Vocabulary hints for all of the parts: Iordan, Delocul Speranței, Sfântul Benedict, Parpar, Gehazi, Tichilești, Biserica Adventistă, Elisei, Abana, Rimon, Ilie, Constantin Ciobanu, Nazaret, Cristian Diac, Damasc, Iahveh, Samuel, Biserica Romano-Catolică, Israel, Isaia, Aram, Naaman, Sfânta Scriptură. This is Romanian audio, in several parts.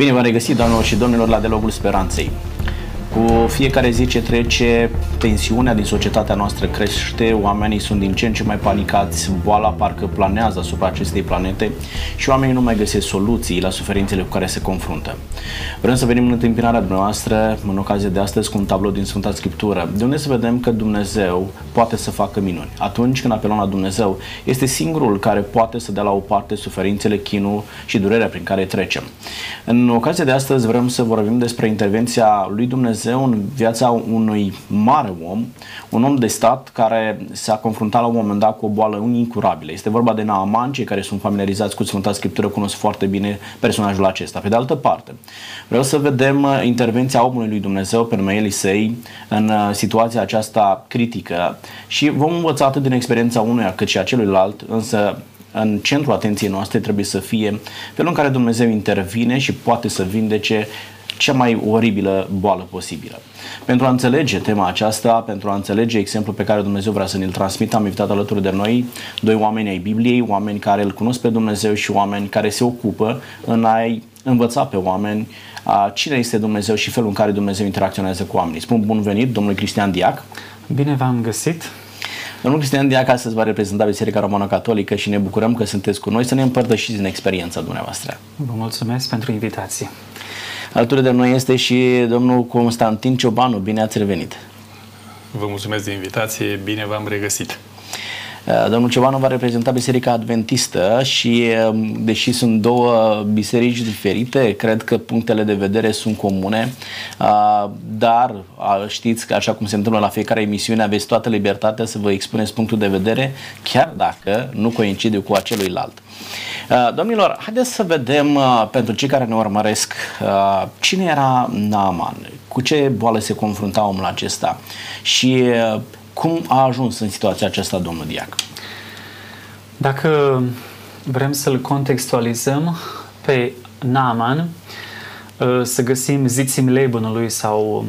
Bine v-am regăsit, doamnelor și domnilor, la Delocul Speranței. Cu fiecare zi ce trece, tensiunea din societatea noastră crește, oamenii sunt din ce în ce mai panicați, boala parcă planează asupra acestei planete și oamenii nu mai găsesc soluții la suferințele cu care se confruntă. Vrem să venim în întâmpinarea dumneavoastră, în ocazie de astăzi, cu un tablou din Sfânta Scriptură, de unde să vedem că Dumnezeu poate să facă minuni. Atunci când apelăm la Dumnezeu, este singurul care poate să dea la o parte suferințele, chinul și durerea prin care trecem. În ocazie de astăzi vrem să vorbim despre intervenția lui Dumnezeu în viața unui mare om, un om de stat care s-a confruntat la un moment dat cu o boală incurabilă. Este vorba de Naaman. Cei care sunt familiarizați cu Sfânta Scriptură cunosc foarte bine personajul acesta. Pe de altă parte, vreau să vedem intervenția omului lui Dumnezeu, pe nume Elisei, în situația aceasta critică și vom învăța atât din experiența unuia cât și a celuilalt, însă în centrul atenției noastre trebuie să fie felul în care Dumnezeu intervine și poate să vindece cea mai oribilă boală posibilă. Pentru a înțelege tema aceasta, pentru a înțelege exemplul pe care Dumnezeu vrea să ne-l transmită, am invitat alături de noi doi oameni ai Bibliei, oameni care îl cunosc pe Dumnezeu și oameni care se ocupă în a-i învăța pe oameni cine este Dumnezeu și felul în care Dumnezeu interacționează cu oamenii. Spun bun venit domnului Cristian Diac. Bine v-am găsit! Domnul Cristian Diac astăzi va reprezenta Biserica Romano-Catolică și ne bucurăm că sunteți cu noi să ne împărtășiți din experiența dumneavoastră. Vă mulțumesc pentru invitație! Alături de noi este și domnul Constantin Ciobanu. Bine ați revenit! Vă mulțumesc de invitație, bine v-am regăsit! Domnul Ciobanu va reprezenta Biserica Adventistă și, deși sunt două biserici diferite, cred că punctele de vedere sunt comune, dar știți că, așa cum se întâmplă la fiecare emisiune, aveți toată libertatea să vă expuneți punctul de vedere, chiar dacă nu coincide cu aceluilalt. Domnilor, haideți să vedem, pentru cei care ne urmăresc, cine era Naaman, cu ce boală se confrunta omul acesta și cum a ajuns în situația aceasta domnul Diac? Dacă vrem să-l contextualizăm pe Naaman, să găsim zițim Lebânului sau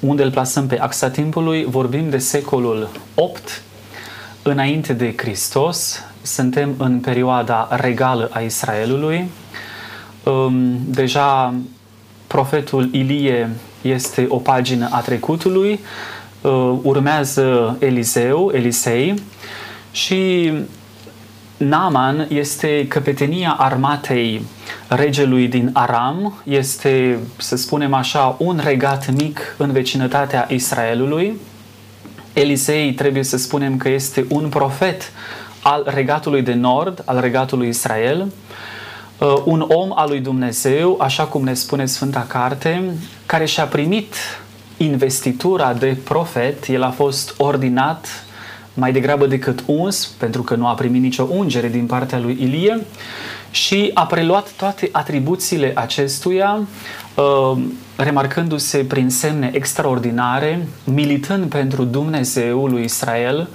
unde îl plasăm pe axa timpului, vorbim de secolul 8 înainte de Hristos, suntem în perioada regală a Israelului. Deja profetul Ilie este o pagină a trecutului, urmează Elisei și Naaman este căpetenia armatei regelui din Aram, este, să spunem așa, un regat mic în vecinătatea Israelului. Elisei trebuie să spunem că este un profet al regatului de nord, al regatului Israel, un om al lui Dumnezeu, așa cum ne spune Sfânta Carte, care și-a primit investitura de profet. El a fost ordinat mai degrabă decât uns, pentru că nu a primit nicio ungere din partea lui Ilie, și a preluat toate atribuțiile acestuia, remarcându-se prin semne extraordinare, militând pentru Dumnezeul lui Israel,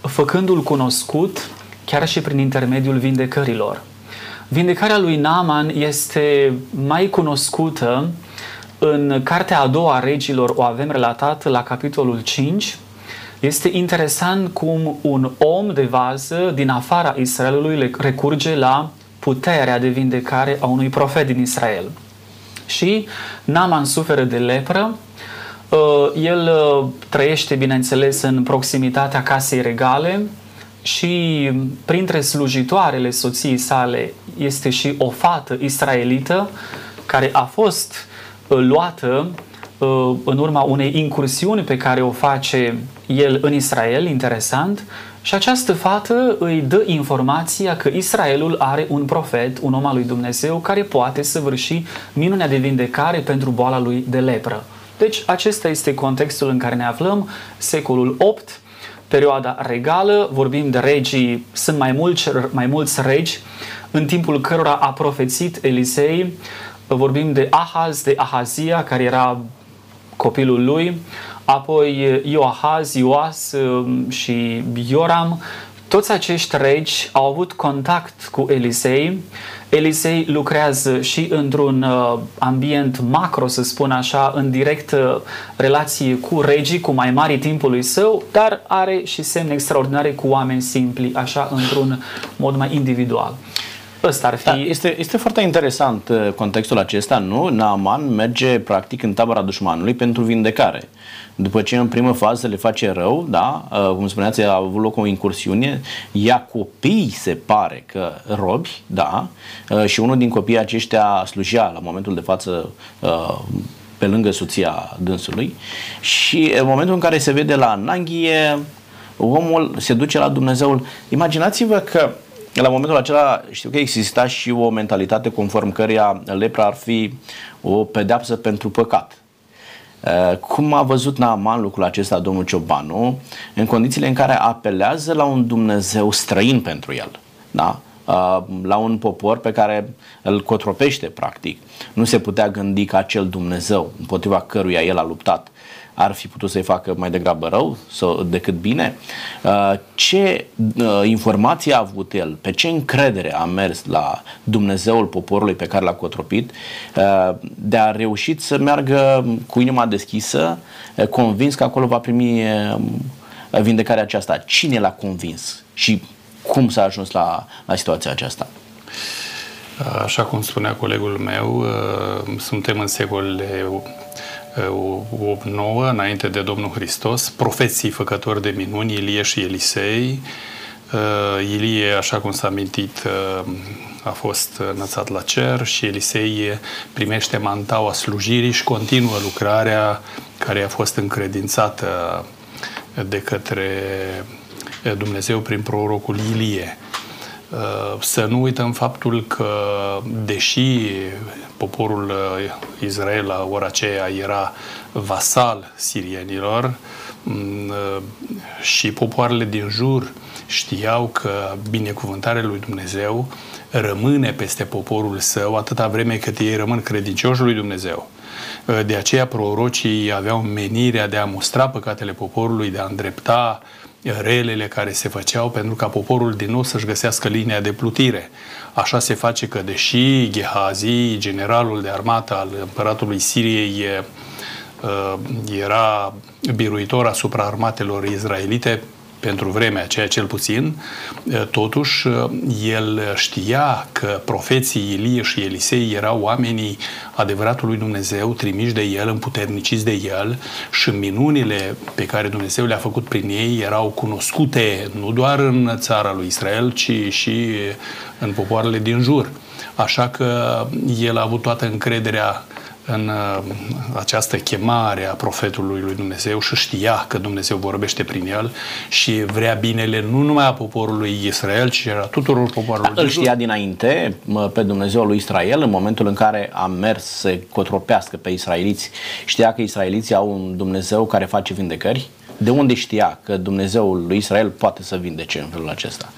făcându-l cunoscut chiar și prin intermediul vindecărilor. Vindecarea lui Naaman este mai cunoscută în Cartea a doua a Regilor, o avem relatată la capitolul 5. Este interesant cum un om de vază din afara Israelului recurge la puterea de vindecare a unui profet din Israel. Și Naaman suferă de lepră. El trăiește, bineînțeles, în proximitatea casei regale și printre slujitoarele soției sale este și o fată israelită care a fost luată în urma unei incursiuni pe care o face el în Israel, interesant, și această fată îi dă informația că Israelul are un profet, un om al lui Dumnezeu, care poate săvârși minunea de vindecare pentru boala lui de lepră. Deci acesta este contextul în care ne aflăm, secolul 8, perioada regală, vorbim de regii, sunt mai mulți regi în timpul cărora a profețit Elisei. Vorbim de Ahaz, de Ahazia, care era copilul lui, apoi Ioahaz, Ioas și Ioram. Toți acești regi au avut contact cu Elisei. Elisei lucrează și într-un ambient macro, să spun așa, în directă relație cu regii, cu mai mari timpului său, dar are și semne extraordinare cu oameni simpli, așa, într-un mod mai individual. Ăsta ar fi... Da, este foarte interesant contextul acesta, nu? Naaman merge practic în tabăra dușmanului pentru vindecare. După ce în primă fază le face rău, da, cum spuneați, a avut loc o incursiune, ia copii, se pare că robi, da, și unul din copiii aceștia slujea la momentul de față pe lângă soția dânsului și în momentul în care se vede la ananghie, omul se duce la Dumnezeul. Imaginați-vă că la momentul acela știu că exista și o mentalitate conform căreia lepra ar fi o pedeapsă pentru păcat. Cum a văzut Naaman lucrul acesta, domnul Ciobanu, în condițiile în care apelează la un Dumnezeu străin pentru el, da? La un popor pe care îl cotropește practic. Nu se putea gândi că acel Dumnezeu împotriva căruia el a luptat ar fi putut să-i facă mai degrabă rău decât bine. Ce informații a avut el, pe ce încredere a mers la Dumnezeul poporului pe care l-a cotropit, de a reușit să meargă cu inima deschisă, convins că acolo va primi vindecarea aceasta. Cine l-a convins și cum s-a ajuns la situația aceasta? Așa cum spunea colegul meu, suntem în secolele 8-9, înainte de Domnul Hristos, profeții făcători de minuni, Ilie și Elisei. Ilie, așa cum s-a amintit, a fost înălțat la cer și Elisei primește mantaua slujirii și continuă lucrarea care a fost încredințată de către Dumnezeu prin prorocul Ilie. Să nu uităm faptul că, deși poporul Israel la ora aceea era vasal sirienilor, și popoarele din jur știau că binecuvântarea lui Dumnezeu rămâne peste poporul său atâta vreme cât ei rămân credincioși lui Dumnezeu. De aceea prorocii aveau menirea de a mustra păcatele poporului, de a îndrepta relele care se făceau pentru ca poporul din nou să-și găsească linia de plutire. Așa se face că, deși Gehazi, generalul de armată al împăratului Siriei, era biruitor asupra armatelor izraelite, pentru vremea aceea cel puțin, totuși el știa că profeții Ilie și Elisei erau oamenii adevăratului Dumnezeu, trimiși de el, împuterniciți de el, și minunile pe care Dumnezeu le-a făcut prin ei erau cunoscute nu doar în țara lui Israel, ci și în popoarele din jur. Așa că el a avut toată încrederea în această chemare a profetului lui Dumnezeu și știa că Dumnezeu vorbește prin el și vrea binele nu numai a poporului Israel, ci a tuturor popoarelor. Îl știa dinainte pe Dumnezeul lui Israel, în momentul în care a mers să cotropească pe israeliți, știa că israeliții au un Dumnezeu care face vindecări. De unde știa că Dumnezeul lui Israel poate să vindece în felul acesta?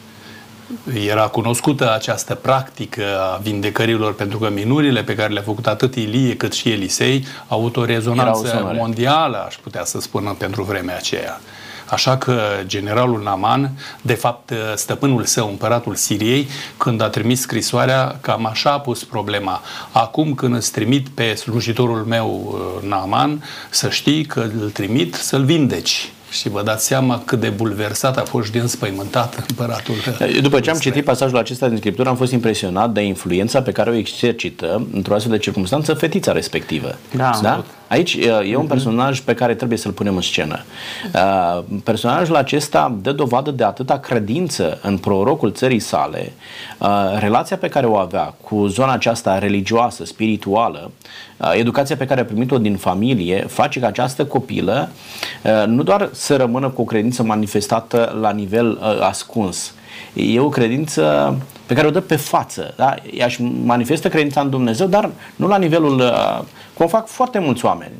Era cunoscută această practică a vindecărilor, pentru că minurile pe care le-a făcut atât Ilie cât și Elisei au avut o rezonanță mondială, aș putea să spună, pentru vremea aceea. Așa că generalul Naaman, de fapt stăpânul său, împăratul Siriei, când a trimis scrisoarea, cam așa a pus problema. Acum când îți trimit pe slujitorul meu Naaman, să știi că îl trimit să-l vindeci. Și vă dați seama cât de bulversat a fost și de înspăimântat împăratul. După ce am citit pasajul acesta din Scriptură, am fost impresionat de influența pe care o exercită într-o astfel de circunstanță fetița respectivă. Da. Da? Aici e un personaj pe care trebuie să-l punem în scenă. Personajul acesta dă dovadă de atâta credință în prorocul țării sale, relația pe care o avea cu zona aceasta religioasă, spirituală, educația pe care a primit-o din familie, face ca această copilă nu doar să rămână cu o credință manifestată la nivel ascuns. E o credință pe care o dă pe față. Da? Ea își manifestă credința în Dumnezeu, dar nu la nivelul cum fac foarte mulți oameni.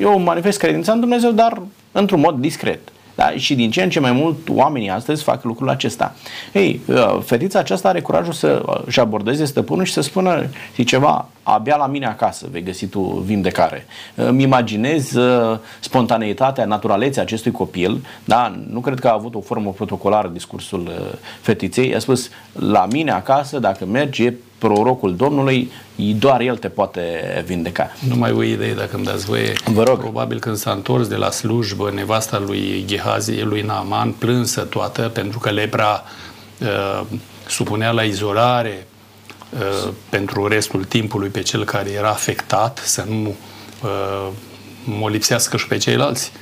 Eu manifest credința în Dumnezeu, dar într-un mod discret. Da? Și din ce în ce mai mult oamenii astăzi fac lucrul acesta. Ei, fetița aceasta are curajul să-și abordeze stăpânul și să spună ceva: abia la mine acasă vei găsi tu vindecare. Îmi imaginez spontaneitatea, naturalețea acestui copil, da? Nu cred că a avut o formă protocolară discursul fetiței. A spus: la mine acasă, dacă mergi, e prorocul Domnului, doar el te poate vindeca. Nu mai o idee, dacă îmi dați voie. Vă rog. Probabil când s-a întors de la slujbă, nevasta lui Gehazi, lui Naaman, plânsă toată, pentru că lepra supunea la izolare, pentru restul timpului pe cel care era afectat, să nu mă lipsească și pe ceilalți,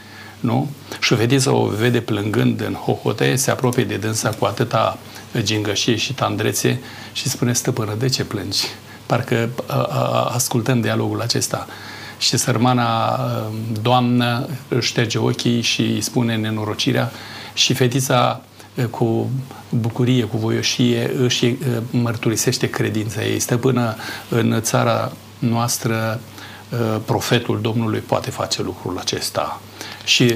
nu? Și vedeți, o vede plângând în hohote, se apropie de dânsa cu atâta gingășie și tandrețe și spune: stăpână, de ce plângi? Parcă ascultăm dialogul acesta. Și sărmana doamnă șterge ochii și îi spune nenorocirea, și fetița cu bucurie, cu voioșie își mărturisește credința ei: stăpână, în țara noastră profetul Domnului poate face lucrul acesta. Și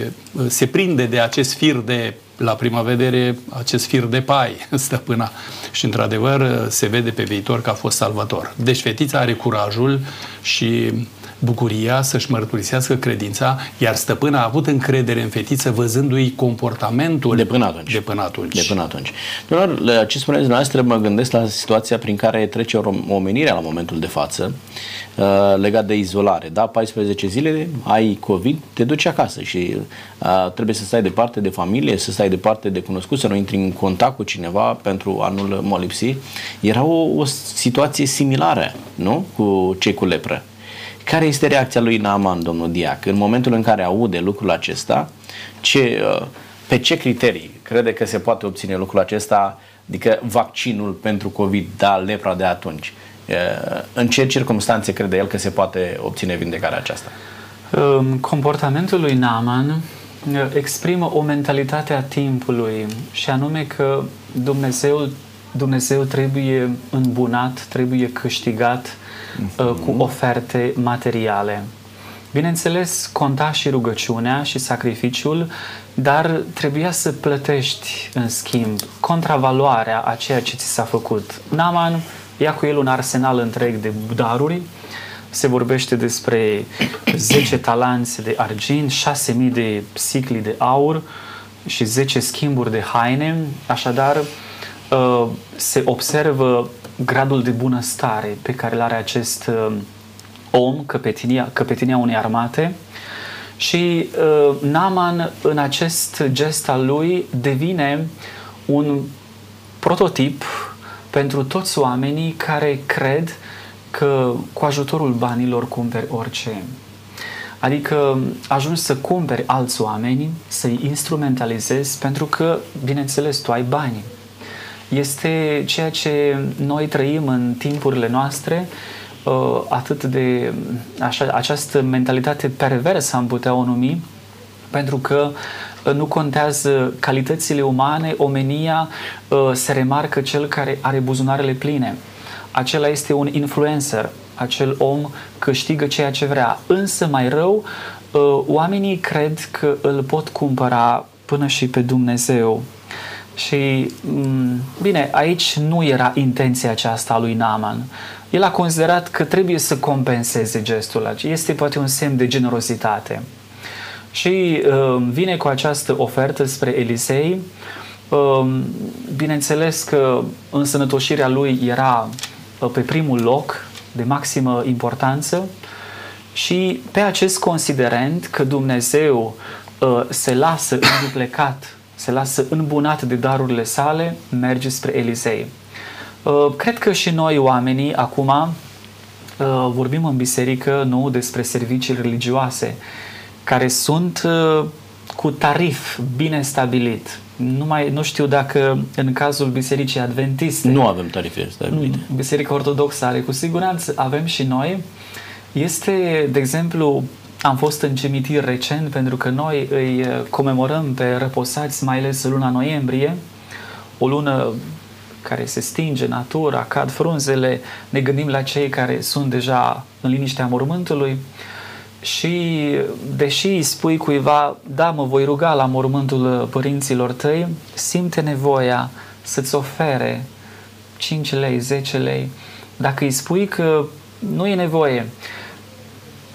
se prinde de acest fir de, la prima vedere, acest fir de pai, stăpâna. Și într-adevăr se vede pe viitor că a fost salvator. Deci fetița are curajul și bucuria să-și mărturisească credința, iar stăpâna a avut încredere în fetiță văzându-i comportamentul de până atunci. Doar ce spuneți dumneavoastră, mă gândesc la situația prin care trece omenirea la momentul de față, legat de izolare. Da, 14 zile ai COVID, te duci acasă și trebuie să stai departe de familie, să stai departe de cunoscut, să nu intri în contact cu cineva pentru a nu mă lipsi. Era o situație similară, nu? Cu cei cu lepră. Care este reacția lui Naaman, domnul Diac, în momentul în care aude lucrul acesta? Pe ce criterii crede că se poate obține lucrul acesta, adică vaccinul pentru COVID, da, lepra de atunci? În ce circunstanțe crede el că se poate obține vindecarea aceasta? Comportamentul lui Naaman exprimă o mentalitate a timpului, și anume că Dumnezeu trebuie îmbunat, trebuie câștigat cu oferte materiale. Bineînțeles, conta și rugăciunea și sacrificiul, dar trebuia să plătești în schimb contravaloarea a ceea ce ți s-a făcut. Naaman ia cu el un arsenal întreg de daruri. Se vorbește despre 10 talanți de argint, 6.000 de sicli de aur și 10 schimburi de haine. Așadar, se observă gradul de bunăstare pe care îl are acest om, căpetenia unei armate, și Naaman, în acest gest al lui, devine un prototip pentru toți oamenii care cred că cu ajutorul banilor cumperi orice. Adică ajungi să cumperi alți oameni, să-i instrumentalizezi, pentru că, bineînțeles, tu ai bani. Este ceea ce noi trăim în timpurile noastre, atât de această mentalitate perversă, am putea o numi, pentru că nu contează calitățile umane, omenia, se remarcă cel care are buzunarele pline. Acela este un influencer, acel om câștigă ceea ce vrea, însă mai rău, oamenii cred că îl pot cumpăra până și pe Dumnezeu. Și, bine, aici nu era intenția aceasta a lui Naaman. El a considerat că trebuie să compenseze gestul acesta. Este poate un semn de generozitate. Și vine cu această ofertă spre Elisei. Bineînțeles că însănătoșirea lui era pe primul loc, de maximă importanță. Și pe acest considerent că Dumnezeu se lasă înduplecat, se lasă îmbunat de darurile sale, merge spre Elisei. Cred că și noi, oamenii, acum vorbim în biserică, nu, despre servicii religioase, care sunt cu tarif bine stabilit. Nu știu dacă în cazul Bisericii Adventiste... Nu avem tarife stabilite. Biserica Ortodoxă are, cu siguranță avem și noi. Este, de exemplu... Am fost în cimitir recent, pentru că noi îi comemorăm pe răposați, mai ales luna noiembrie, o lună care se stinge natura, cad frunzele, ne gândim la cei care sunt deja în liniștea mormântului și, deși spui cuiva: da, mă voi ruga la mormântul părinților tăi, simte nevoia să-ți ofere 5 lei, 10 lei. Dacă îi spui că nu e nevoie,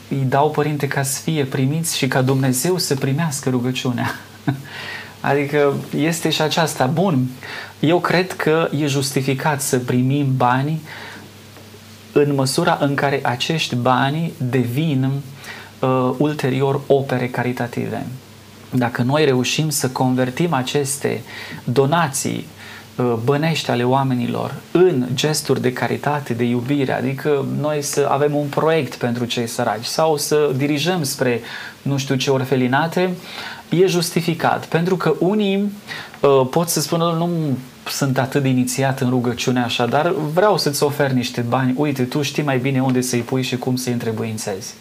îi dau, părinte, ca să fie primiți și ca Dumnezeu să primească rugăciunea. Adică este și aceasta. Bun, eu cred că e justificat să primim bani în măsura în care acești bani devin ulterior opere caritative. Dacă noi reușim să convertim aceste donații bănești ale oamenilor în gesturi de caritate, de iubire, adică noi să avem un proiect pentru cei săraci sau să dirijăm spre nu știu ce orfelinate, e justificat, pentru că unii pot să spună, nu sunt atât de inițiat în rugăciune așa, dar vreau să-ți ofer niște bani, uite, tu știi mai bine unde să-i pui și cum să-i întrebuințezi.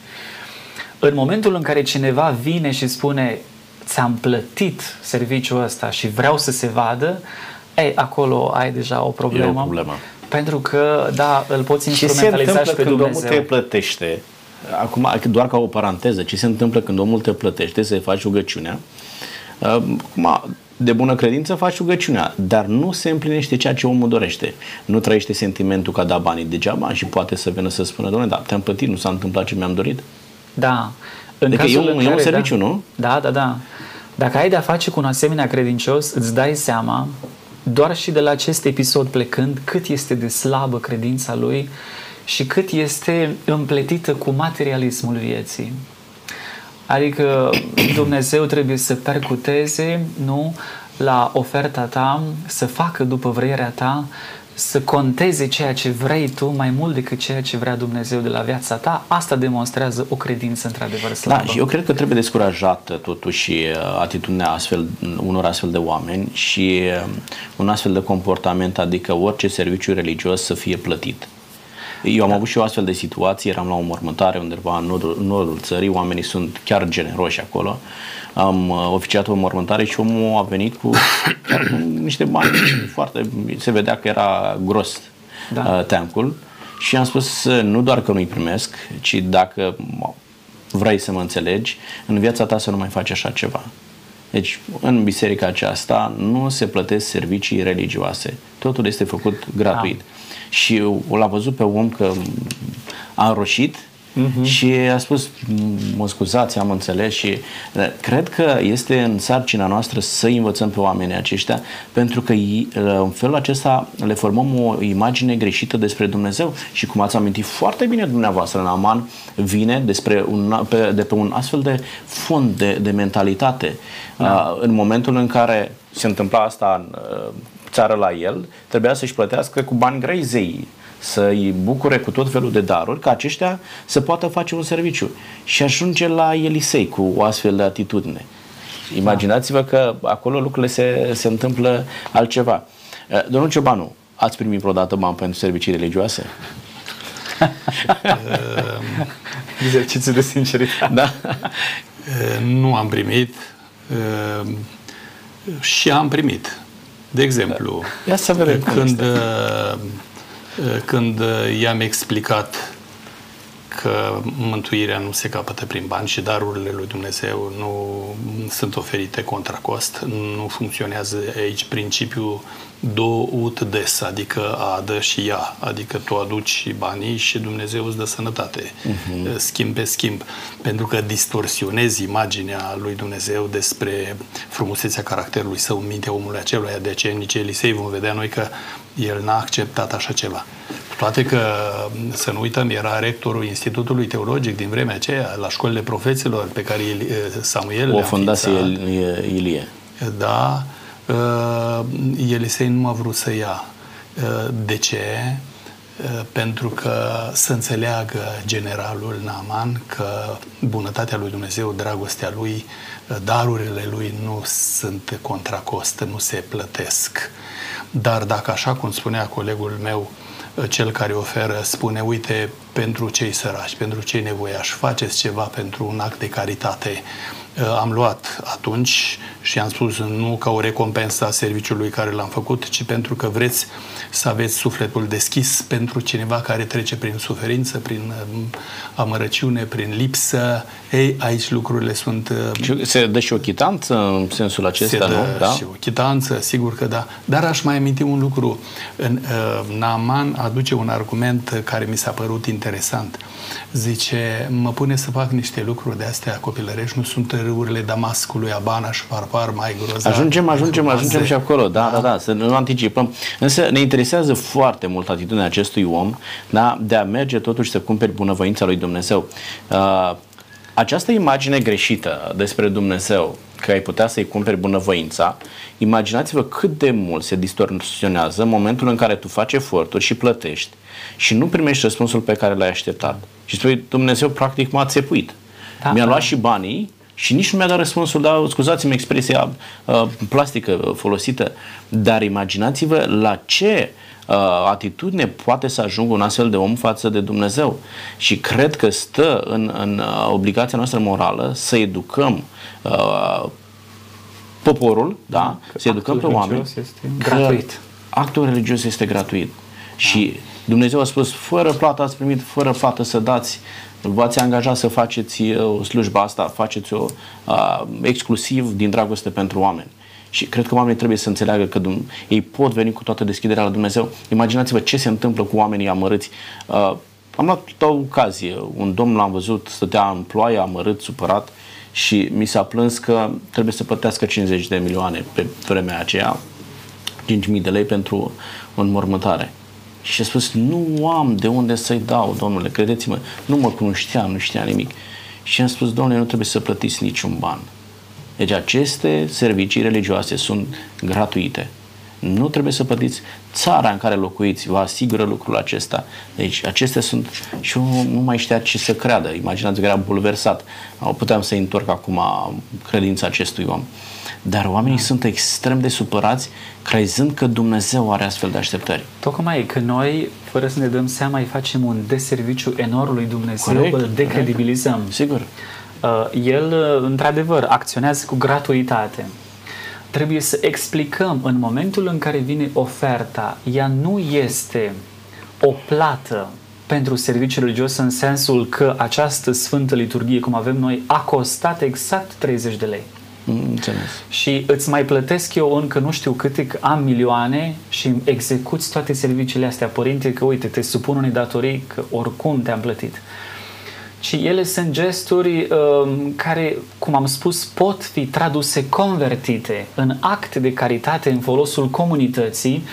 În momentul în care cineva vine și spune, ți-am plătit serviciul ăsta și vreau să se vadă, ei, acolo ai deja o problemă. E o problemă. Pentru că, da, îl poți instrumentaliza și pe Dumnezeu. Ce se întâmplă când omul te plătește? Acum, doar ca o paranteză, ce se întâmplă când omul te plătește să-i faci rugăciunea? Acum, de bună credință faci rugăciunea, dar nu se împlinește ceea ce omul dorește. Nu trăiește sentimentul că a dat banii degeaba și poate să vină să spună, Doamne, da, te-am plătit, nu s-a întâmplat ce mi-am dorit? Da. Adică e un serviciu, da. Nu? Da, da, da. Dacă ai de-a face cu un asemenea credincios, îți dai seama, doar și de la acest episod plecând, cât este de slabă credința lui și cât este împletită cu materialismul vieții. Adică Dumnezeu trebuie să percuteze, nu, la oferta ta, să facă după vrerea ta, să conteze ceea ce vrei tu mai mult decât ceea ce vrea Dumnezeu de la viața ta. Asta demonstrează o credință într-adevăr slabă. Da, și eu cred că trebuie descurajată totuși atitudinea unor astfel de oameni și un astfel de comportament, adică orice serviciu religios să fie plătit. Eu am avut și o astfel de situație, eram la o mormântare undeva în nordul țării, oamenii sunt chiar generoși acolo, am oficiat o mormântare și omul a venit cu niște bani foarte, se vedea că era gros, da, teancul, și am spus nu doar că nu-i primesc, ci dacă vrei să mă înțelegi, în viața ta să nu mai faci așa ceva. Deci, în biserica aceasta nu se plătesc servicii religioase. Totul este făcut gratuit. Da. Și l-a văzut pe om că a înroșit și a spus, mă scuzați, am înțeles. Și cred că este în sarcina noastră să învățăm pe oamenii aceștia, pentru că în felul acesta le formăm o imagine greșită despre Dumnezeu. Și cum ați amintit foarte bine dumneavoastră, Naaman vine de pe un astfel de fond de mentalitate. Da. În momentul în care se întâmpla asta în țară la el, trebuia să-și plătească cu bani grei zeii, să-i bucure cu tot felul de daruri, ca aceștia să poată face un serviciu. Și ajunge la Elisei cu o astfel de atitudine. Imaginați-vă că acolo lucrurile se întâmplă altceva. Domnul Ciobanu, ați primit vreodată bani pentru servicii religioase? Exercițiu de sinceritate. Da? Nu am primit și am primit. De exemplu, ia să vedem când i-am explicat că mântuirea nu se capătă prin bani și darurile lui Dumnezeu nu sunt oferite contra cost, nu funcționează aici principiul do ut des, adică a dă și ia, adică tu aduci banii și Dumnezeu îți dă sănătate, schimb pe schimb, pentru că distorsionezi imaginea lui Dumnezeu despre frumusețea caracterului său în mintea omului aceluia. De aceea nici Elisei vom vedea noi că el n-a acceptat așa ceva. Toate că, să nu uităm, era rectorul Institutului Teologic din vremea aceea, la școlile profeților pe care Samuel le-a înființat. O fundație Ilie. Da, Elisei nu a vrut să ia. De ce? Pentru că să înțeleagă generalul Naaman că bunătatea lui Dumnezeu, dragostea lui, darurile lui nu sunt contra cost, nu se plătesc. Dar dacă, așa cum spunea colegul meu, cel care oferă spune, uite, pentru cei săraci, pentru cei nevoiași, faceți ceva pentru un act de caritate. Am luat atunci și am spus, nu ca o recompensă a serviciului care l-am făcut, ci pentru că vreți să aveți sufletul deschis pentru cineva care trece prin suferință, prin amărăciune, prin lipsă. Ei, aici lucrurile sunt... Se dă și o chitanță în sensul acesta, nu? Se dă și o chitanță, sigur că da. Dar aș mai aminti un lucru. Naaman aduce un argument care mi s-a părut interesant. Zice, mă pune să fac niște lucruri de astea copilărești, nu sunt râurile Damascului, Abana și Parpar mai grozav. Ajungem și acolo, da, să nu anticipăm. Însă ne interesează foarte mult atitudinea acestui om, da, de a merge totuși să cumperi bunăvoința lui Dumnezeu. Această imagine greșită despre Dumnezeu, că ai putea să-i cumperi bunăvoința, imaginați-vă cât de mult se distorsionează momentul în care tu faci eforturi și plătești și nu primești răspunsul pe care l-ai așteptat. Și spui, Dumnezeu practic m-a țepuit. Da, mi-a luat și banii și nici nu mi-a dat răspunsul, dar scuzați-mi expresia plastică folosită, dar imaginați-vă la ce atitudine poate să ajungă un astfel de om față de Dumnezeu. Și cred că stă în obligația noastră morală să educăm poporul, da? Să educăm pe oameni. Gratuit. Actul religios este gratuit. Da. Și Dumnezeu a spus, fără plată ați primit, fără plată să dați, v-ați angajat să faceți slujba asta, faceți-o exclusiv din dragoste pentru oameni. Și cred că oamenii trebuie să înțeleagă că ei pot veni cu toată deschiderea la Dumnezeu. Imaginați-vă ce se întâmplă cu oamenii amărâți. Am luat o ocazie. Un domn l-am văzut, stătea în ploaie, amărât, supărat și mi s-a plâns că trebuie să plătească 50 de milioane pe vremea aceea, 5.000 de lei pentru o înmormântare. Și a spus, nu am de unde să-i dau, domnule, credeți-mă, nu mă cunoștea, nu știa nimic. Și am spus, domnule, nu trebuie să plătiți niciun ban. Deci aceste servicii religioase sunt gratuite. Nu trebuie să plătiți. Țara în care locuiți vă asigură lucrul acesta. Deci acestea sunt... Și eu nu mai știa ce să creadă. Imaginați că era bulversat. Puteam să-i întorc acum credința acestui om. Dar oamenii sunt extrem de supărați, crezând că Dumnezeu are astfel de așteptări. Tocmai că noi, fără să ne dăm seama, îi facem un deserviciu enorm lui Dumnezeu, îl decredibilizăm. Sigur. El, într-adevăr, acționează cu gratuitate. Trebuie să explicăm în momentul în care vine oferta, ea nu este o plată pentru serviciul religios în sensul că această Sfântă Liturghie, cum avem noi, a costat exact 30 de lei. Înțeles. Și îți mai plătesc eu încă nu știu câte, că am milioane și îmi execuți toate serviciile astea, părinte, că uite, te supun unei datorii, că oricum te-am plătit. Ci ele sunt gesturi care, cum am spus, pot fi traduse, convertite în acte de caritate în folosul comunității.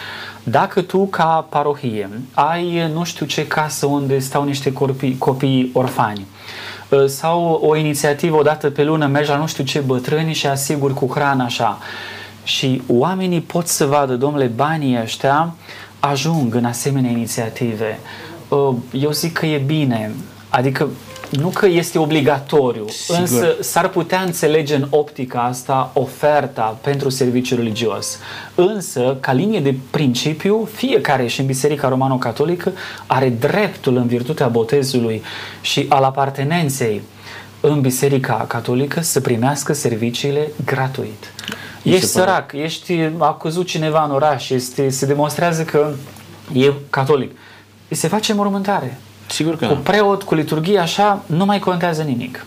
Dacă tu, ca parohie, ai nu știu ce casă unde stau niște copii orfani sau o inițiativă odată pe lună, mergi la nu știu ce bătrâni și asiguri cu hrană așa. Și oamenii pot să vadă, domnule, banii ăștia ajung în asemenea inițiative. Eu zic că e bine. Adică nu că este obligatoriu, sigur, însă s-ar putea înțelege în optica asta oferta pentru serviciu religios. Însă, ca linie de principiu, fiecare și în Biserica Romano-Catolică are dreptul în virtutea botezului și al apartenenței în Biserica Catolică să primească serviciile gratuit. Ești sărac, a căzut cineva în oraș, se demonstrează că e catolic. Se face înmormântare. Sigur că cu preot, cu liturghie, așa, nu mai contează nimic.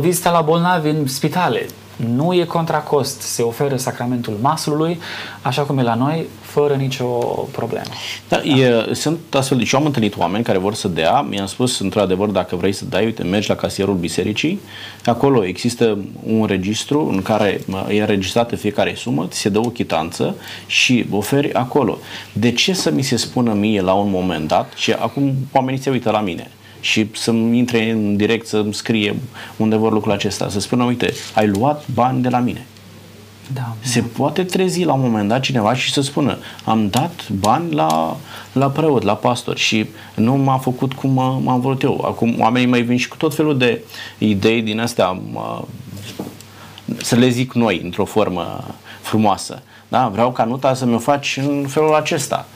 Vizita la bolnavi în spitale nu e contra cost. Se oferă sacramentul maslului, așa cum e la noi, fără nicio problemă. Da, da. Sunt astfel, și eu am întâlnit oameni care vor să dea. Mi-am spus, într-adevăr, dacă vrei să dai, uite, mergi la casierul bisericii. Acolo există un registru în care e înregistrată fiecare sumă, ți se dă o chitanță și oferi acolo. De ce să mi se spună mie la un moment dat, și acum oamenii se uită la mine, și să-mi intre în direct, să-mi scrie unde vor lucrul acesta, să spună, uite, ai luat bani de la mine. Da. Se poate trezi la un moment dat cineva și să spună, am dat bani la preot, la pastor și nu m-a făcut cum m-am vrut eu. Acum oamenii mai vin și cu tot felul de idei din astea, să le zic noi, într-o formă frumoasă. Da? Vreau ca nota să mi-o faci în felul acesta.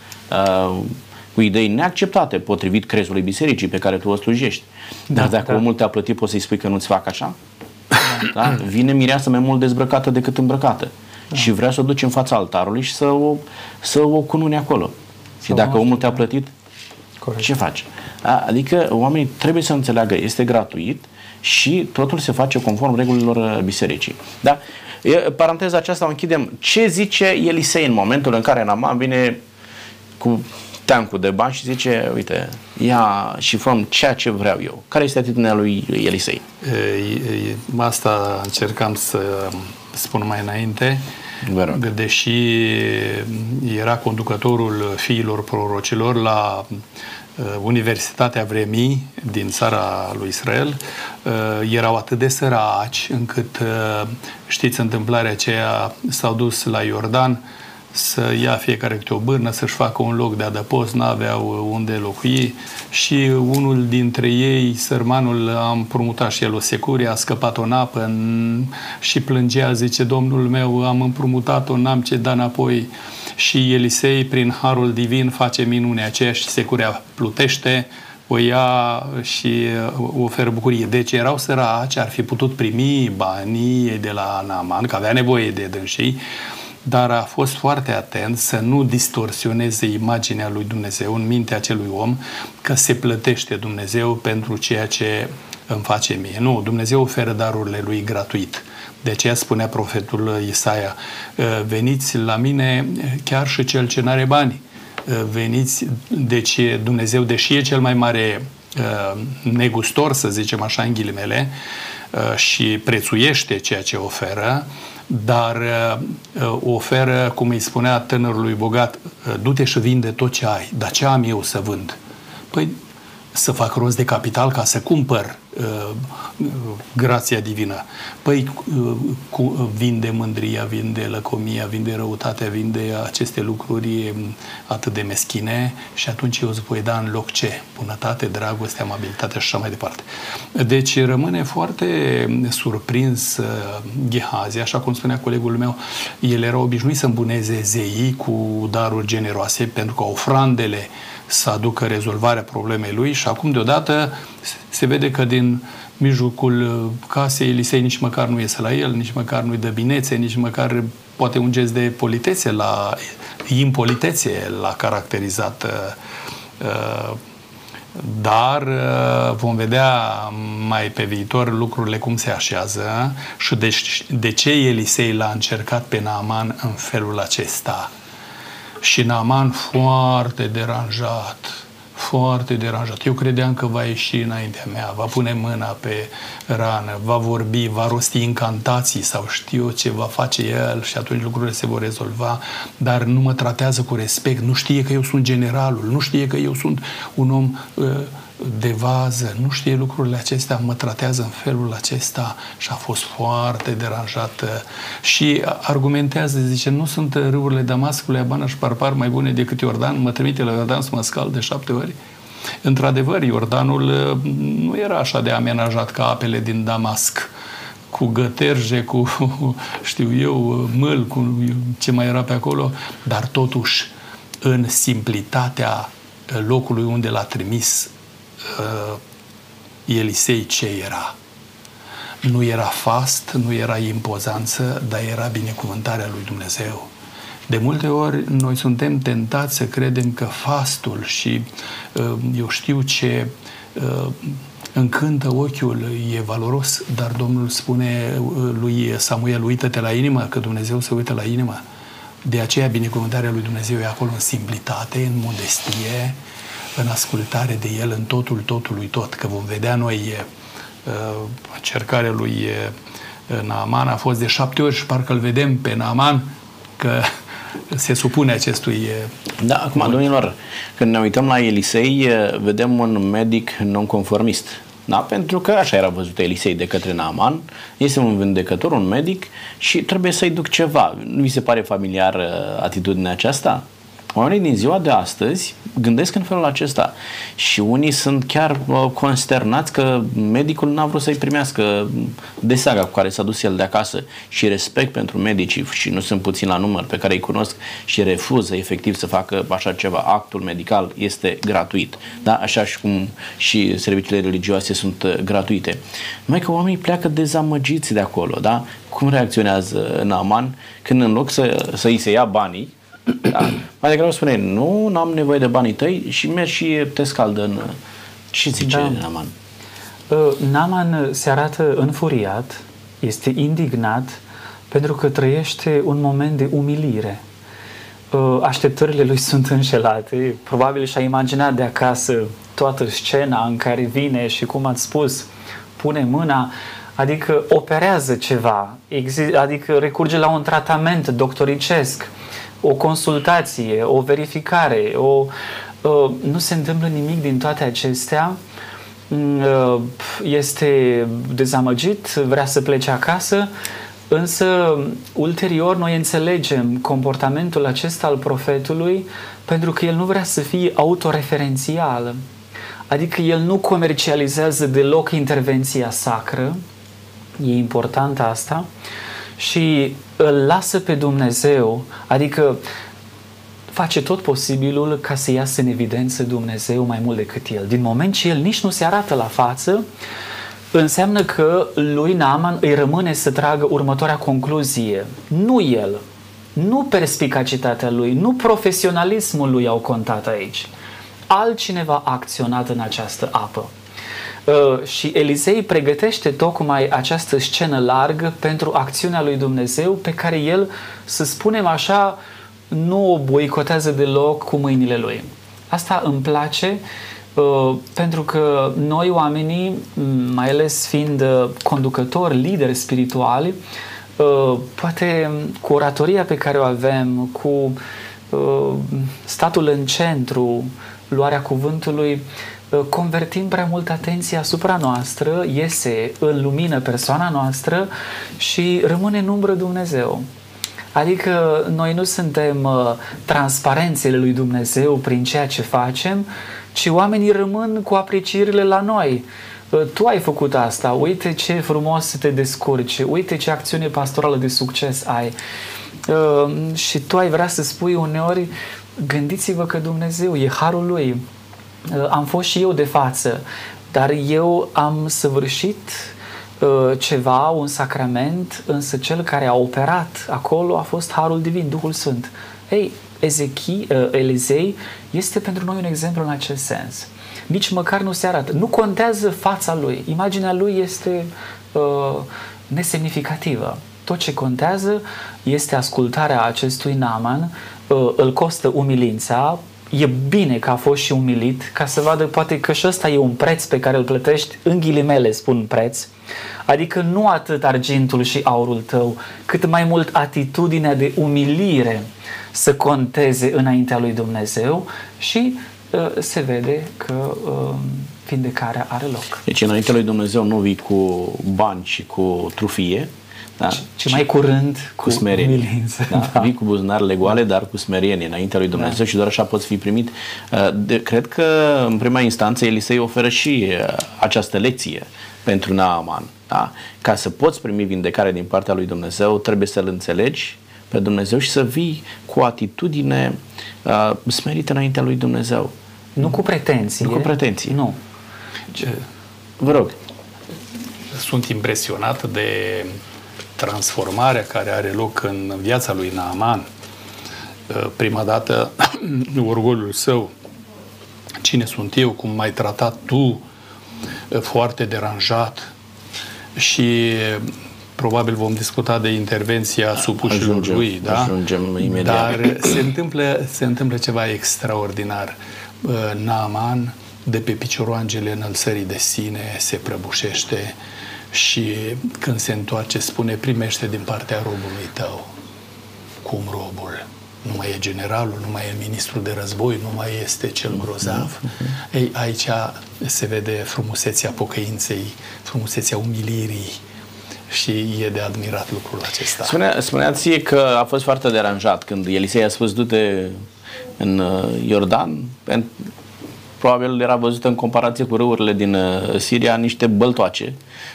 Cu idei neacceptate, potrivit crezului bisericii pe care tu o slujești. Dar dacă omul te-a plătit, poți să-i spui că nu-ți fac așa? Da. Da? Vine mireasă mai mult dezbrăcată decât îmbrăcată. Da. Și vrea să o duci în fața altarului și să o cunune acolo. Și dacă omul te-a plătit, corect, ce faci? Adică oamenii trebuie să înțeleagă, este gratuit și totul se face conform regulilor bisericii. Da? Paranteza aceasta o închidem. Ce zice Elisei în momentul în care Naaman vine cu teancul de bani și zice, uite, ia și fă-mi ceea ce vreau eu. Care este atitudinea lui Elisei? Asta încercam să spun mai înainte. Deși era conducătorul fiilor prorocilor la Universitatea Vremii din țara lui Israel, erau atât de săraci încât, știți întâmplarea aceea, s-au dus la Iordan să ia fiecare câte o bârnă, să-și facă un loc de adăpost, n-aveau unde locui și unul dintre ei, sărmanul, a împrumutat și el o securie, a scăpat o apă și plângea, zice, Domnul meu, am împrumutat-o, n-am ce da înapoi. Și Elisei, prin harul divin, face minunea aceea și securea plutește, o ia și oferă bucurie. Deci erau săraci, ar fi putut primi banii de la Naaman, că avea nevoie de dânsii, dar a fost foarte atent să nu distorsioneze imaginea lui Dumnezeu în mintea acelui om, că se plătește Dumnezeu pentru ceea ce îmi face mie. Nu, Dumnezeu oferă darurile lui gratuit. De aceea spunea profetul Isaia, veniți la mine chiar și cel ce n-are bani. Veniți, deci Dumnezeu, deși e cel mai mare negustor, să zicem așa în ghilimele, și prețuiește ceea ce oferă, dar oferă, cum îi spunea tânărului bogat, du-te și vinde tot ce ai, dar ce am eu să vând? Păi să fac rost de capital ca să cumpăr grația divină. Păi vinde mândria, vinde lăcomia, vinde răutatea, vinde aceste lucruri atât de meschine și atunci eu îți voi da în loc ce? Bunătate, dragoste, amabilitate și așa mai departe. Deci rămâne foarte surprins Gehazi, așa cum spunea colegul meu, el era obișnuit să îmbuneze zeii cu daruri generoase pentru că ofrandele să aducă rezolvarea problemei lui și acum deodată se vede că din mijlocul casei Elisei nici măcar nu iese la el, nici măcar nu-i dă binețe, nici măcar poate un gest de politețe, la impolitețe l-a caracterizat. Dar vom vedea mai pe viitor lucrurile cum se așează și de ce Elisei l-a încercat pe Naaman în felul acesta. Și Naaman foarte deranjat. Eu credeam că va ieși înaintea mea, va pune mâna pe rană, va vorbi, va rosti incantații sau știu ce va face el și atunci lucrurile se vor rezolva, dar nu mă tratează cu respect, nu știe că eu sunt generalul, nu știe că eu sunt un om de vază, nu știe lucrurile acestea, mă tratează în felul acesta și a fost foarte deranjată și argumentează, zice, nu sunt râurile Damascului, Abana și Parpar mai bune decât Iordan? Mă trimite la Iordan să mă scald de 7 ori? Într-adevăr, Iordanul nu era așa de amenajat ca apele din Damasc, cu găterje, cu, știu eu, mâl, cu ce mai era pe acolo, dar totuși, în simplitatea locului unde l-a trimis Elisei, ce era? Nu era fast, nu era impozanță, dar era binecuvântarea lui Dumnezeu. De multe ori noi suntem tentați să credem că fastul și eu știu ce încântă ochiul e valoros, dar Domnul spune lui Samuel, uită-te la inimă, că Dumnezeu se uită la inimă. De aceea binecuvântarea lui Dumnezeu e acolo în simplitate, în modestie, în ascultare de El, în totul, totului tot. Că vom vedea noi, cercarea lui Naaman a fost de 7 ori și parcă îl vedem pe Naaman că se supune acestui... Da, acum, domnilor, când ne uităm la Elisei, vedem un medic nonconformist. Da? Pentru că așa era văzut Elisei de către Naaman, este un vindecător, un medic și trebuie să-i duc ceva. Nu vi se pare familiar atitudinea aceasta? Oamenii din ziua de astăzi gândesc în felul acesta și unii sunt chiar consternați că medicul n-a vrut să-i primească desaga cu care s-a dus el de acasă și respect pentru medicii, și nu sunt puțin la număr pe care îi cunosc și refuză efectiv să facă așa ceva. Actul medical este gratuit, da? Așa și cum și serviciile religioase sunt gratuite. Numai că oamenii pleacă dezamăgiți de acolo, da? Cum reacționează Naaman când în loc să îi se ia banii, da. Mai degrabă spune, nu, n-am nevoie de banii tăi și mergi și te scaldă în... Și zice Naaman. Naaman se arată înfuriat, este indignat pentru că trăiește un moment de umilire. Așteptările lui sunt înșelate, probabil și-a imaginat de acasă toată scena în care vine și, cum ați spus, pune mâna, adică operează ceva, adică recurge la un tratament doctoricesc, o consultație, o verificare, o nu se întâmplă nimic din toate acestea, este dezamăgit, vrea să plece acasă, însă ulterior noi înțelegem comportamentul acesta al profetului pentru că el nu vrea să fie autoreferențial, adică el nu comercializează deloc intervenția sacră, e important asta, și îl lasă pe Dumnezeu, adică face tot posibilul ca să iasă în evidență Dumnezeu mai mult decât el. Din moment ce el nici nu se arată la față, înseamnă că lui Naaman îi rămâne să tragă următoarea concluzie. Nu el, nu perspicacitatea lui, nu profesionalismul lui au contat aici. Altcineva a acționat în această apă. Și Elisei pregătește tocmai această scenă largă pentru acțiunea lui Dumnezeu pe care el, să spunem așa, nu o boicotează deloc cu mâinile lui. Asta îmi place pentru că noi oamenii, mai ales fiind conducători, lideri spirituali, poate cu oratoria pe care o avem, cu statul în centru, luarea cuvântului, convertim prea mult atenția asupra noastră, iese în lumină persoana noastră și rămâne în umbră Dumnezeu. Adică noi nu suntem transparențele lui Dumnezeu prin ceea ce facem, ci oamenii rămân cu aprecierile la noi. Tu ai făcut asta, uite ce frumos te descurci, uite ce acțiune pastorală de succes ai. Și tu ai vrea să spui uneori, gândiți-vă că Dumnezeu e harul lui. Am fost și eu de față, dar eu am săvârșit ceva, un sacrament, însă cel care a operat acolo a fost Harul Divin, Duhul Sfânt. Ei, Elisei este pentru noi un exemplu în acest sens. Nici măcar nu se arată. Nu contează fața lui. Imaginea lui este nesemnificativă. Tot ce contează este ascultarea acestui Naaman, îl costă umilința. E bine că a fost și umilit, ca să vadă poate că și ăsta e un preț pe care îl plătești, în ghilimele spun preț, adică nu atât argintul și aurul tău, cât mai mult atitudinea de umilire să conteze înaintea lui Dumnezeu și se vede că vindecarea are loc. Deci înaintea lui Dumnezeu nu vii cu bani și cu trufie, da? Ci mai curând cu smerenie. Da? Da. Vii cu buzunarele goale, dar cu smerenie înaintea lui Dumnezeu, da. Și doar așa poți fi primit. Cred că în prima instanță Elisei oferă și această lecție pentru Naaman. Da? Ca să poți primi vindecare din partea lui Dumnezeu, trebuie să-L înțelegi pe Dumnezeu și să vii cu o atitudine smerită înaintea lui Dumnezeu. Nu cu pretenții. Nu cu pretenții. Nu. Vă rog. Sunt impresionat de transformarea care are loc în viața lui Naaman. Prima dată, orgoliul său. Cine sunt eu? Cum m-ai tratat tu? Foarte deranjat. Și probabil vom discuta de intervenția supușilor lui. Da? Ajungem imediat. Dar se întâmplă ceva extraordinar. Naaman, de pe picioarele înălțării de sine, se prăbușește. Și când se întoarce spune, primește din partea robului tău. Cum robul? Nu mai e generalul, nu mai e ministrul de război, nu mai este cel grozav. Ei, aici se vede frumusețea pocăinței, frumusețea umilirii și e de admirat lucrul acesta. Spuneați că a fost foarte deranjat când Elisei a spus du-te în Iordan. Probabil era văzută în comparație cu râurile din Siria niște băltoace,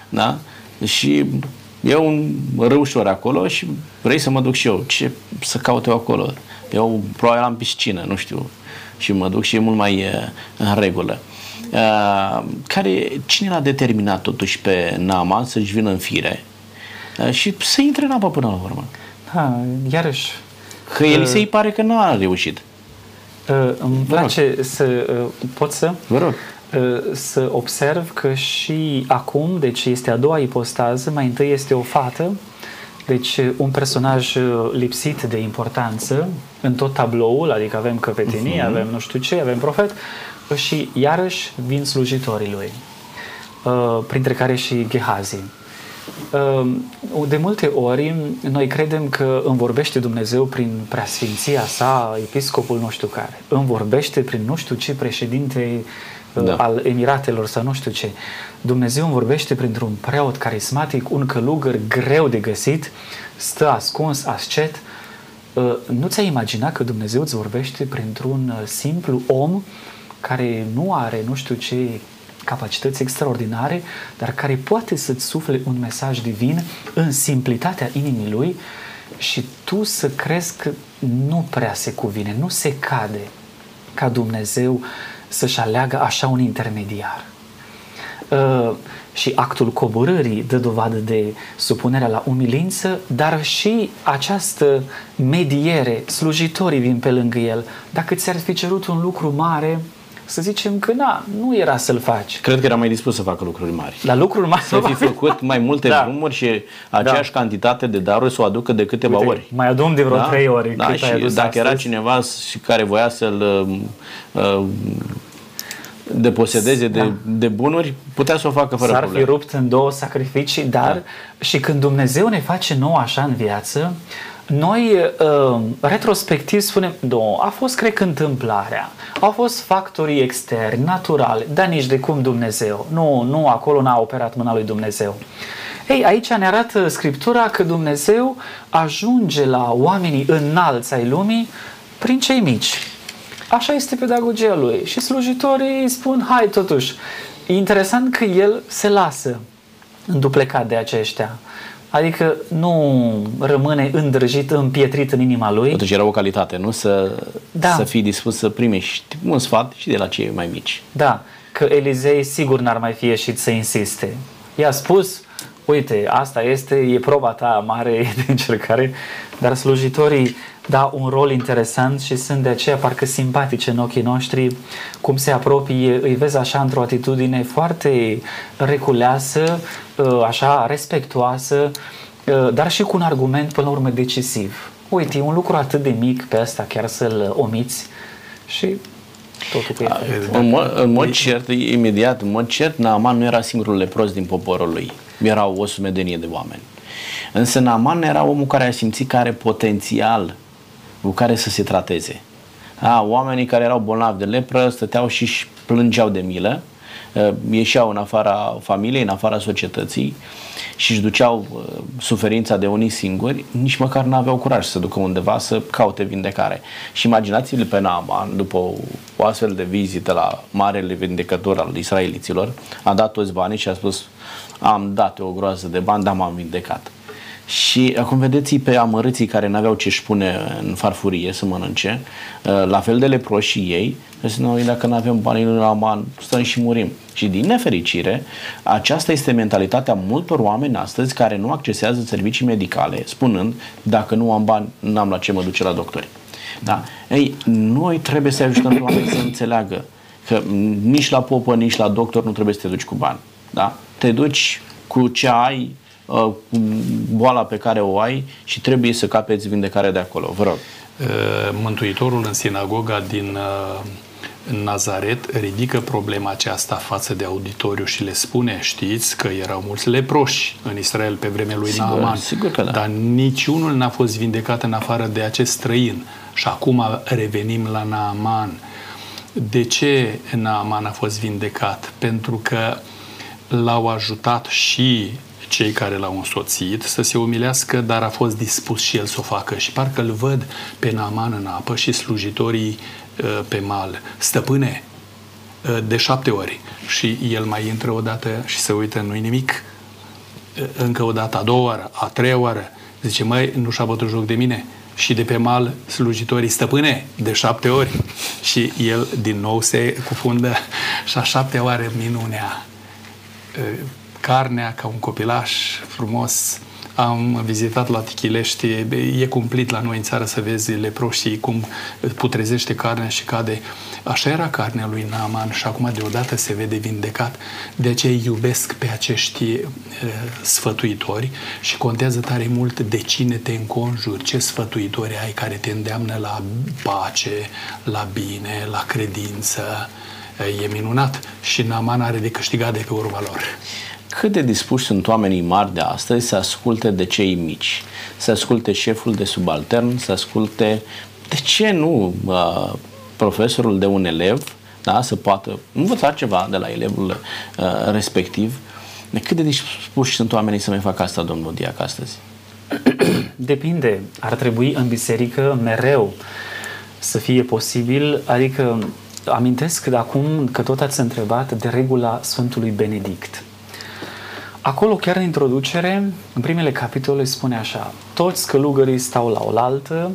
da? Și e un râu ușor acolo și vrei să mă duc și eu. Ce să caut eu acolo? Eu probabil am piscină, nu știu. Și mă duc și e mult mai în regulă. Cine l-a determinat totuși pe Naaman să-și vină în fire și să intre în apă până la urmă? Da, iarăși. Că Elisei pare că nu a reușit. Îmi place să observ că și acum, deci este a doua ipostază, mai întâi este o fată, deci un personaj lipsit de importanță în tot tabloul, adică avem căpetenie, avem nu știu ce, avem profet și iarăși vin slujitorii lui, printre care și Gehazi. De multe ori noi credem că îmi vorbește Dumnezeu prin preasfinția sa, episcopul nu știu care, îmi vorbește prin nu știu ce președinte al Emiratelor sau nu știu ce. Dumnezeu îmi vorbește printr-un preot carismatic, un călugăr greu de găsit, stă ascuns, ascet. Nu ți-ai imaginat că Dumnezeu îți vorbește printr-un simplu om care nu are nu știu ce capacități extraordinare, dar care poate să-ți sufle un mesaj divin în simplitatea inimii lui și tu să crezi că nu prea se cuvine, nu se cade ca Dumnezeu să-și aleagă așa un intermediar. Și actul coborârii dă dovadă de supunerea la umilință, dar și această mediere, slujitorii vin pe lângă el. Dacă ți-ar fi cerut un lucru mare, să zicem că nu era să-l faci. Cred că era mai dispus să facă lucruri mari. La lucruri mari. Să fi făcut mai multe drumuri și aceeași cantitate de daruri să o aducă de câteva ori. Mai adun de vreo 3 ori. Și dacă era cineva care voia să-l deposedeze de bunuri, putea să o facă fără probleme. S-ar fi rupt în 2 sacrificii, dar și când Dumnezeu ne face nou așa în viață, noi retrospectiv spunem, a fost cred că întâmplarea, au fost factorii externi, naturale, dar nici de cum Dumnezeu. Nu, acolo n-a operat mâna lui Dumnezeu. Ei, aici ne arată Scriptura că Dumnezeu ajunge la oamenii înalți ai lumii prin cei mici. Așa este pedagogia lui și slujitorii îi spun, hai totuși. E interesant că el se lasă înduplecat de aceștia. Adică nu rămâne îndrăjit, împietrit în inima lui. Totuși era o calitate, nu? Să fii dispus să primești un sfat și de la cei mai mici. Da, că Elisei sigur n-ar mai fi ieșit să insiste. I-a spus, uite, asta e proba ta mare de încercare, dar slujitorii dau un rol interesant și sunt de aceea parcă simpatice în ochii noștri, cum se apropie, îi vezi așa într-o atitudine foarte reculeasă, așa respectuoasă, dar și cu un argument până la urmă decisiv. Uite, e un lucru atât de mic pe asta, chiar să-l omiți și... În mod cert, Naaman nu era singurul lepros din poporul lui. Erau o sumedenie de oameni. Însă Naaman era omul care a simțit că are potențial cu care să se trateze. Oamenii care erau bolnavi de lepră stăteau și plângeau de milă, ieșeau în afara familiei, în afara societății și își duceau suferința de unii singuri, nici măcar n-aveau curaj să se ducă undeva să caute vindecare. Și imaginați-vă pe Naaman, după o astfel de vizită la marele vindecător al israeliților, a dat toți banii și a spus, am dat o groază de bani, dar m-am vindecat. Și acum vedeți pe amărâții care n-aveau ce-și pune în farfurie să mănânce, la fel de leproșii ei, noi dacă n-avem banii lui Naaman, stăm și murim. Și din nefericire, aceasta este mentalitatea multor oameni astăzi care nu accesează servicii medicale, spunând, dacă nu am bani, n-am la ce mă duce la doctori. Da? Ei, noi trebuie să ajutăm oamenii să înțeleagă că nici la popă, nici la doctor nu trebuie să te duci cu bani. Da? Te duci cu ce ai, cu boala pe care o ai și trebuie să capeți vindecarea de acolo. Vă rog. Mântuitorul în sinagoga din Nazaret ridică problema aceasta față de auditoriu și le spune, știți că erau mulți leproși în Israel pe vremea lui Naaman, dar niciunul n-a fost vindecat în afară de acest străin. Și acum revenim la Naaman. De ce Naaman a fost vindecat? Pentru că l-au ajutat și cei care l-au însoțit să se umilească, dar a fost dispus și el să o facă. Și parcă îl văd pe Naaman în apă și slujitorii pe mal. Stăpâne, de 7 ori. Și el mai intră o dată și se uită, nu-i nimic. Încă o dată, a doua oară, a treia oară. Zice, măi, nu și-a bătut joc de mine. Și de pe mal, slujitorii, stăpâne, de 7 ori. Și el din nou se cufundă și a 7-a oară minunea. Carnea ca un copilaș frumos. Am vizitat la Tichilești, e cumplit la noi în țară să vezi leproșii cum putrezește carnea și cade. Așa era carnea lui Naaman și acum deodată se vede vindecat. De aceea iubesc pe acești sfătuitori și contează tare mult de cine te înconjuri, ce sfătuitori ai care te îndeamnă la pace, la bine, la credință. E minunat și Naaman are de câștigat de pe urma lor. Cât de dispuși sunt oamenii mari de astăzi să asculte de cei mici, să asculte șeful de subaltern, să asculte, de ce nu, profesorul de un elev, da, să poată învăța ceva de la elevul respectiv. Cât de dispuși sunt oamenii să mai facă asta, domnul Diac, astăzi? Depinde. Ar trebui în biserică mereu să fie posibil, adică amintesc de acum că tot ați întrebat de regula Sfântului Benedict. Acolo, chiar în introducere, în primele capitole spune așa: toți călugării stau la oaltă,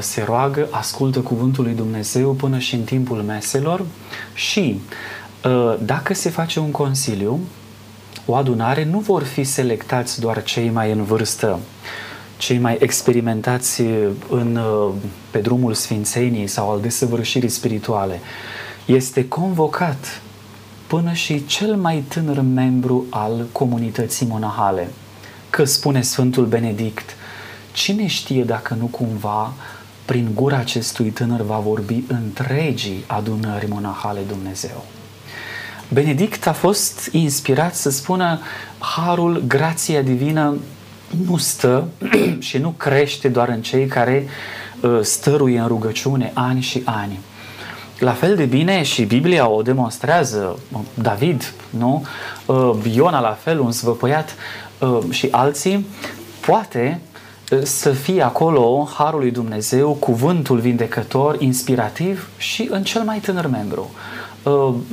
se roagă, ascultă cuvântul lui Dumnezeu până și în timpul meselor și dacă se face un consiliu, o adunare, nu vor fi selectați doar cei mai în vârstă, cei mai experimentați pe drumul sfințeniei sau al desăvârșirii spirituale. Este convocat până și cel mai tânăr membru al comunității monahale. Că spune Sfântul Benedict, cine știe dacă nu cumva prin gura acestui tânăr va vorbi întregii adunări monahale Dumnezeu. Benedict a fost inspirat să spună harul, grația divină nu stă și nu crește doar în cei care stăruie în rugăciune ani și ani. La fel de bine și Biblia o demonstrează, David, nu? Iona la fel, un svăpăiat și alții, poate să fie acolo harul lui Dumnezeu, cuvântul vindecător, inspirativ și în cel mai tânăr membru.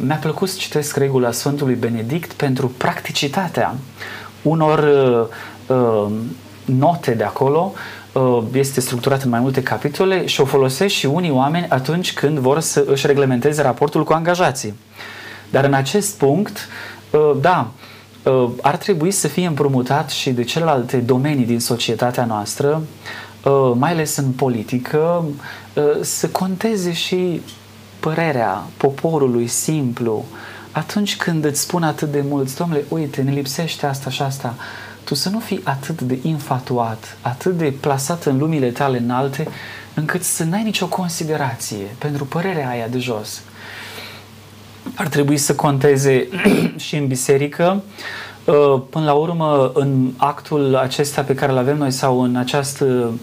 Mi-a plăcut să citesc regula Sfântului Benedict pentru practicitatea unor note de acolo. Este structurat în mai multe capitole și o folosesc și unii oameni atunci când vor să își reglementeze raportul cu angajații. Dar în acest punct, da, ar trebui să fie împrumutat și de celelalte domenii din societatea noastră, mai ales în politică, să conteze și părerea poporului simplu. Atunci când îți spun atât de mulți, domnule, uite, ne lipsește asta și asta, tu să nu fii atât de infatuat, atât de plasat în lumile tale înalte, încât să n-ai nicio considerație pentru părerea aia de jos. Ar trebui să conteze și în biserică. Până la urmă, în actul acesta pe care îl avem noi sau în această...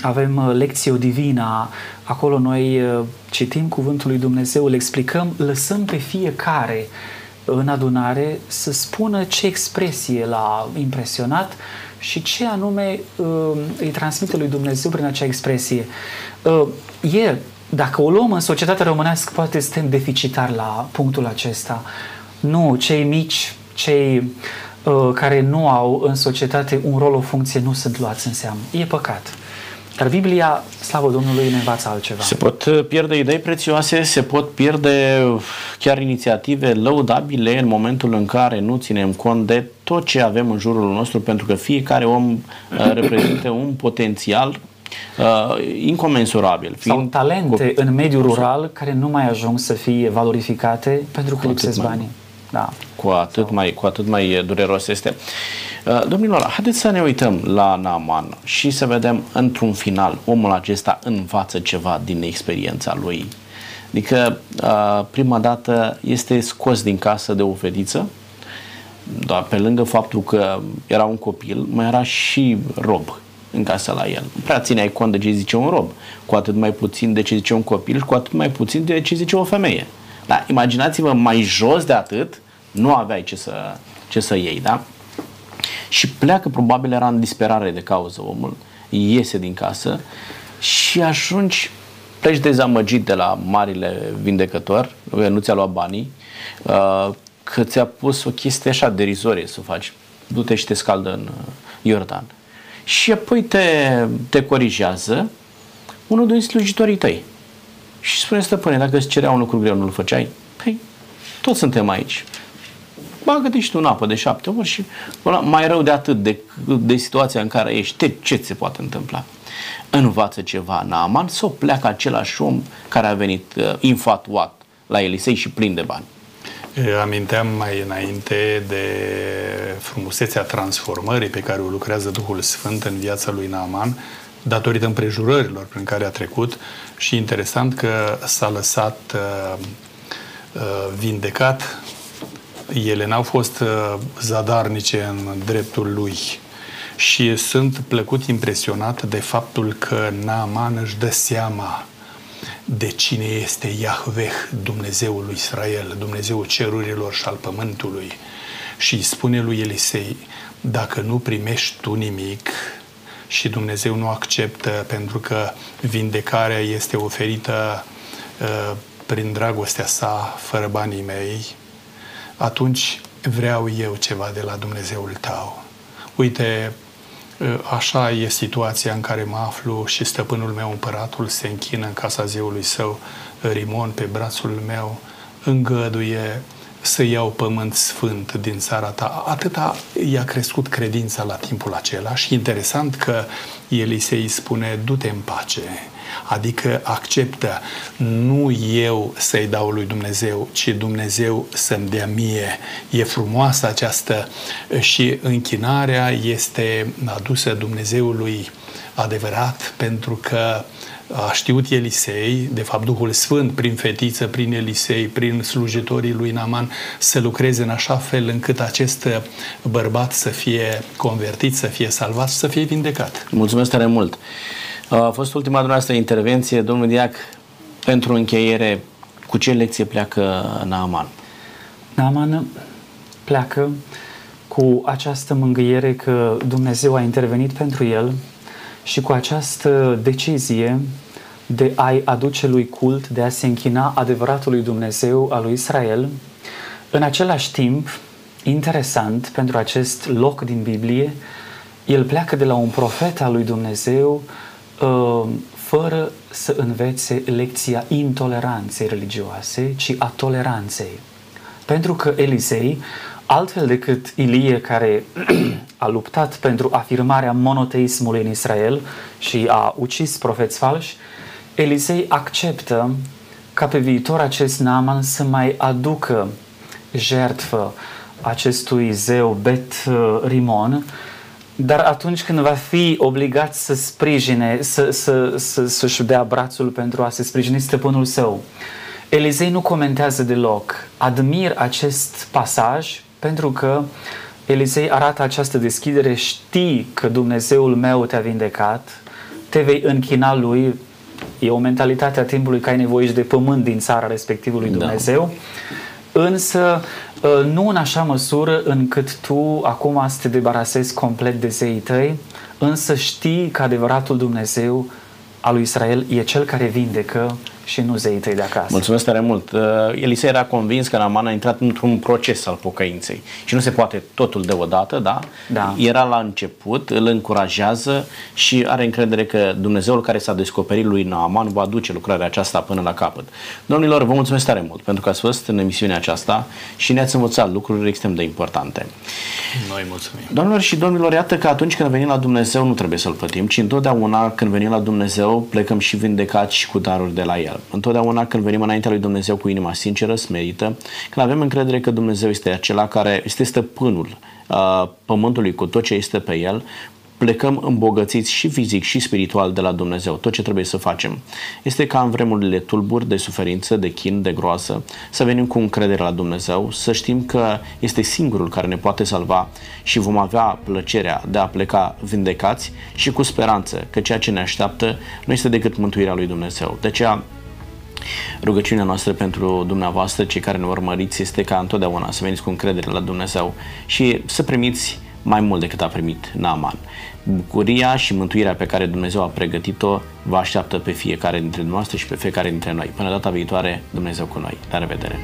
avem lecția divină, acolo noi citim cuvântul lui Dumnezeu, îl explicăm, lăsăm pe fiecare în adunare să spună ce expresie l-a impresionat și ce anume îi transmite lui Dumnezeu prin acea expresie. Dacă o luăm în societatea românească, poate suntem deficitari la punctul acesta. Nu, cei mici, cei care nu au în societate un rol, o funcție, nu sunt luați în seamă. E păcat. Dar Biblia, slavă Domnului, ne învață altceva. Se pot pierde idei prețioase, se pot pierde chiar inițiative lăudabile în momentul în care nu ținem cont de tot ce avem în jurul nostru, pentru că fiecare om reprezintă un potențial incomensurabil. Sau talente în mediul rural care nu mai ajung să fie valorificate pentru că lipsesc banii. Da. Cu atât mai dureros este. Domnilor, haideți să ne uităm la Naaman și să vedem într-un final omul acesta învață ceva din experiența lui. Adică prima dată este scos din casă de o fetiță, dar pe lângă faptul că era un copil, mai era și rob în casă la el. Nu prea țineai cont de ce zice un rob, cu atât mai puțin de ce zice un copil și cu atât mai puțin de ce zice o femeie. Da, imaginați-vă, mai jos de atât nu aveai ce să iei, da? Și pleacă, probabil era în disperare de cauză omul, iese din casă și pleci dezamăgit de la marile vindecători, nu ți-a luat banii, că ți-a pus o chestie așa derizorie să faci, du-te și te scaldă în Iordan. Și apoi te corijează unul din slujitorii tăi. Și spune, stăpâne, dacă îți cerea un lucru greu, nu-l făceai? Păi, toți suntem aici. Bagă-te și tu în apă de 7 ori și mai rău de atât de situația în care ești, ce ți se poate întâmpla? Învață ceva Naaman sau pleacă același om care a venit infatuat la Elisei și plin de bani? Aminteam mai înainte de frumusețea transformării pe care o lucrează Duhul Sfânt în viața lui Naaman, datorită împrejurărilor prin care a trecut și interesant că s-a lăsat vindecat ele n-au fost zadarnice în dreptul lui și sunt plăcut impresionat de faptul că Naaman își dă seama de cine este Iahveh, Dumnezeul lui Israel, Dumnezeul cerurilor și al pământului, și îi spune lui Elisei: dacă nu primești tu nimic și Dumnezeu nu acceptă, pentru că vindecarea este oferită prin dragostea sa, fără banii mei, atunci vreau eu ceva de la Dumnezeul tău. Uite, așa e situația în care mă aflu și stăpânul meu, împăratul, se închină în casa zeului său, Rimon, pe brațul meu, îngăduie să iau pământ sfânt din țara ta. Atâta i-a crescut credința la timpul acela și interesant că Elisei spune: du-te în pace, adică acceptă, nu eu să-i dau lui Dumnezeu, ci Dumnezeu să-mi dea mie. E frumoasă această, și închinarea este adusă Dumnezeului adevărat, pentru că a știut Elisei, de fapt Duhul Sfânt prin fetiță, prin Elisei, prin slujitorii lui Naaman, să lucreze în așa fel încât acest bărbat să fie convertit, să fie salvat și să fie vindecat. Mulțumesc tare mult! A fost ultima dumneavoastră intervenție, domnul Diac. Pentru încheiere, cu ce lecție pleacă Naaman? Naaman pleacă cu această mângâiere că Dumnezeu a intervenit pentru el și cu această decizie de a-i aduce lui cult, de a se închina adevăratului Dumnezeu al lui Israel. În același timp, interesant, pentru acest loc din Biblie, el pleacă de la un profet al lui Dumnezeu fără să învețe lecția intoleranței religioase, ci a toleranței. Pentru că Elisei, altfel decât Ilie, care a luptat pentru afirmarea monoteismului în Israel și a ucis profeți falși, Elisei acceptă ca pe viitor acest Naaman să mai aducă jertfă acestui zeu Bet Rimon, dar atunci când va fi obligat să sprijine, să-și dea brațul pentru a se sprijini stăpânul său, Elisei nu comentează deloc. Admir acest pasaj pentru că Elisei arată această deschidere: știi că Dumnezeul meu te-a vindecat, te vei închina lui. E o mentalitate a timpului că ai nevoie și de pământ din țara respectivului Dumnezeu, da. Însă nu în așa măsură încât tu acum să te debarasezi complet de zeii tăi, însă știi că adevăratul Dumnezeu al lui Israel e cel care vindecă și nu zeii tăi de acasă. Mulțumesc tare mult! Elisei era convins că Naaman a intrat într-un proces al pocăinței și nu se poate totul deodată, da? Da. Era la început, îl încurajează și are încredere că Dumnezeul care s-a descoperit lui Naaman va duce lucrarea aceasta până la capăt. Domnilor, vă mulțumesc tare mult pentru că ați fost în emisiunea aceasta și ne-ați învățat lucruri extrem de importante. Noi mulțumim! Domnilor și domnilor, iată că atunci când venim la Dumnezeu nu trebuie să-L plătim, ci întotdeauna când venim la Dumnezeu plecăm și vindecați și cu daruri de la El. Întotdeauna când venim înaintea lui Dumnezeu cu inima sinceră, smerită, când avem încredere că Dumnezeu este acela care este stăpânul pământului cu tot ce este pe el, plecăm îmbogățiți și fizic și spiritual de la Dumnezeu. Tot ce trebuie să facem este ca în vremurile tulburi de suferință, de chin, de groază, să venim cu încredere la Dumnezeu, să știm că este singurul care ne poate salva și vom avea plăcerea de a pleca vindecați și cu speranță că ceea ce ne așteaptă nu este decât mântuirea lui Dumnezeu. De aceea, rugăciunea noastră pentru dumneavoastră, cei care ne urmăriți, este ca întotdeauna să veniți cu încredere la Dumnezeu și să primiți mai mult decât a primit Naaman. Bucuria și mântuirea pe care Dumnezeu a pregătit-o vă așteaptă pe fiecare dintre dumneavoastră și pe fiecare dintre noi. Până data viitoare, Dumnezeu cu noi. La revedere!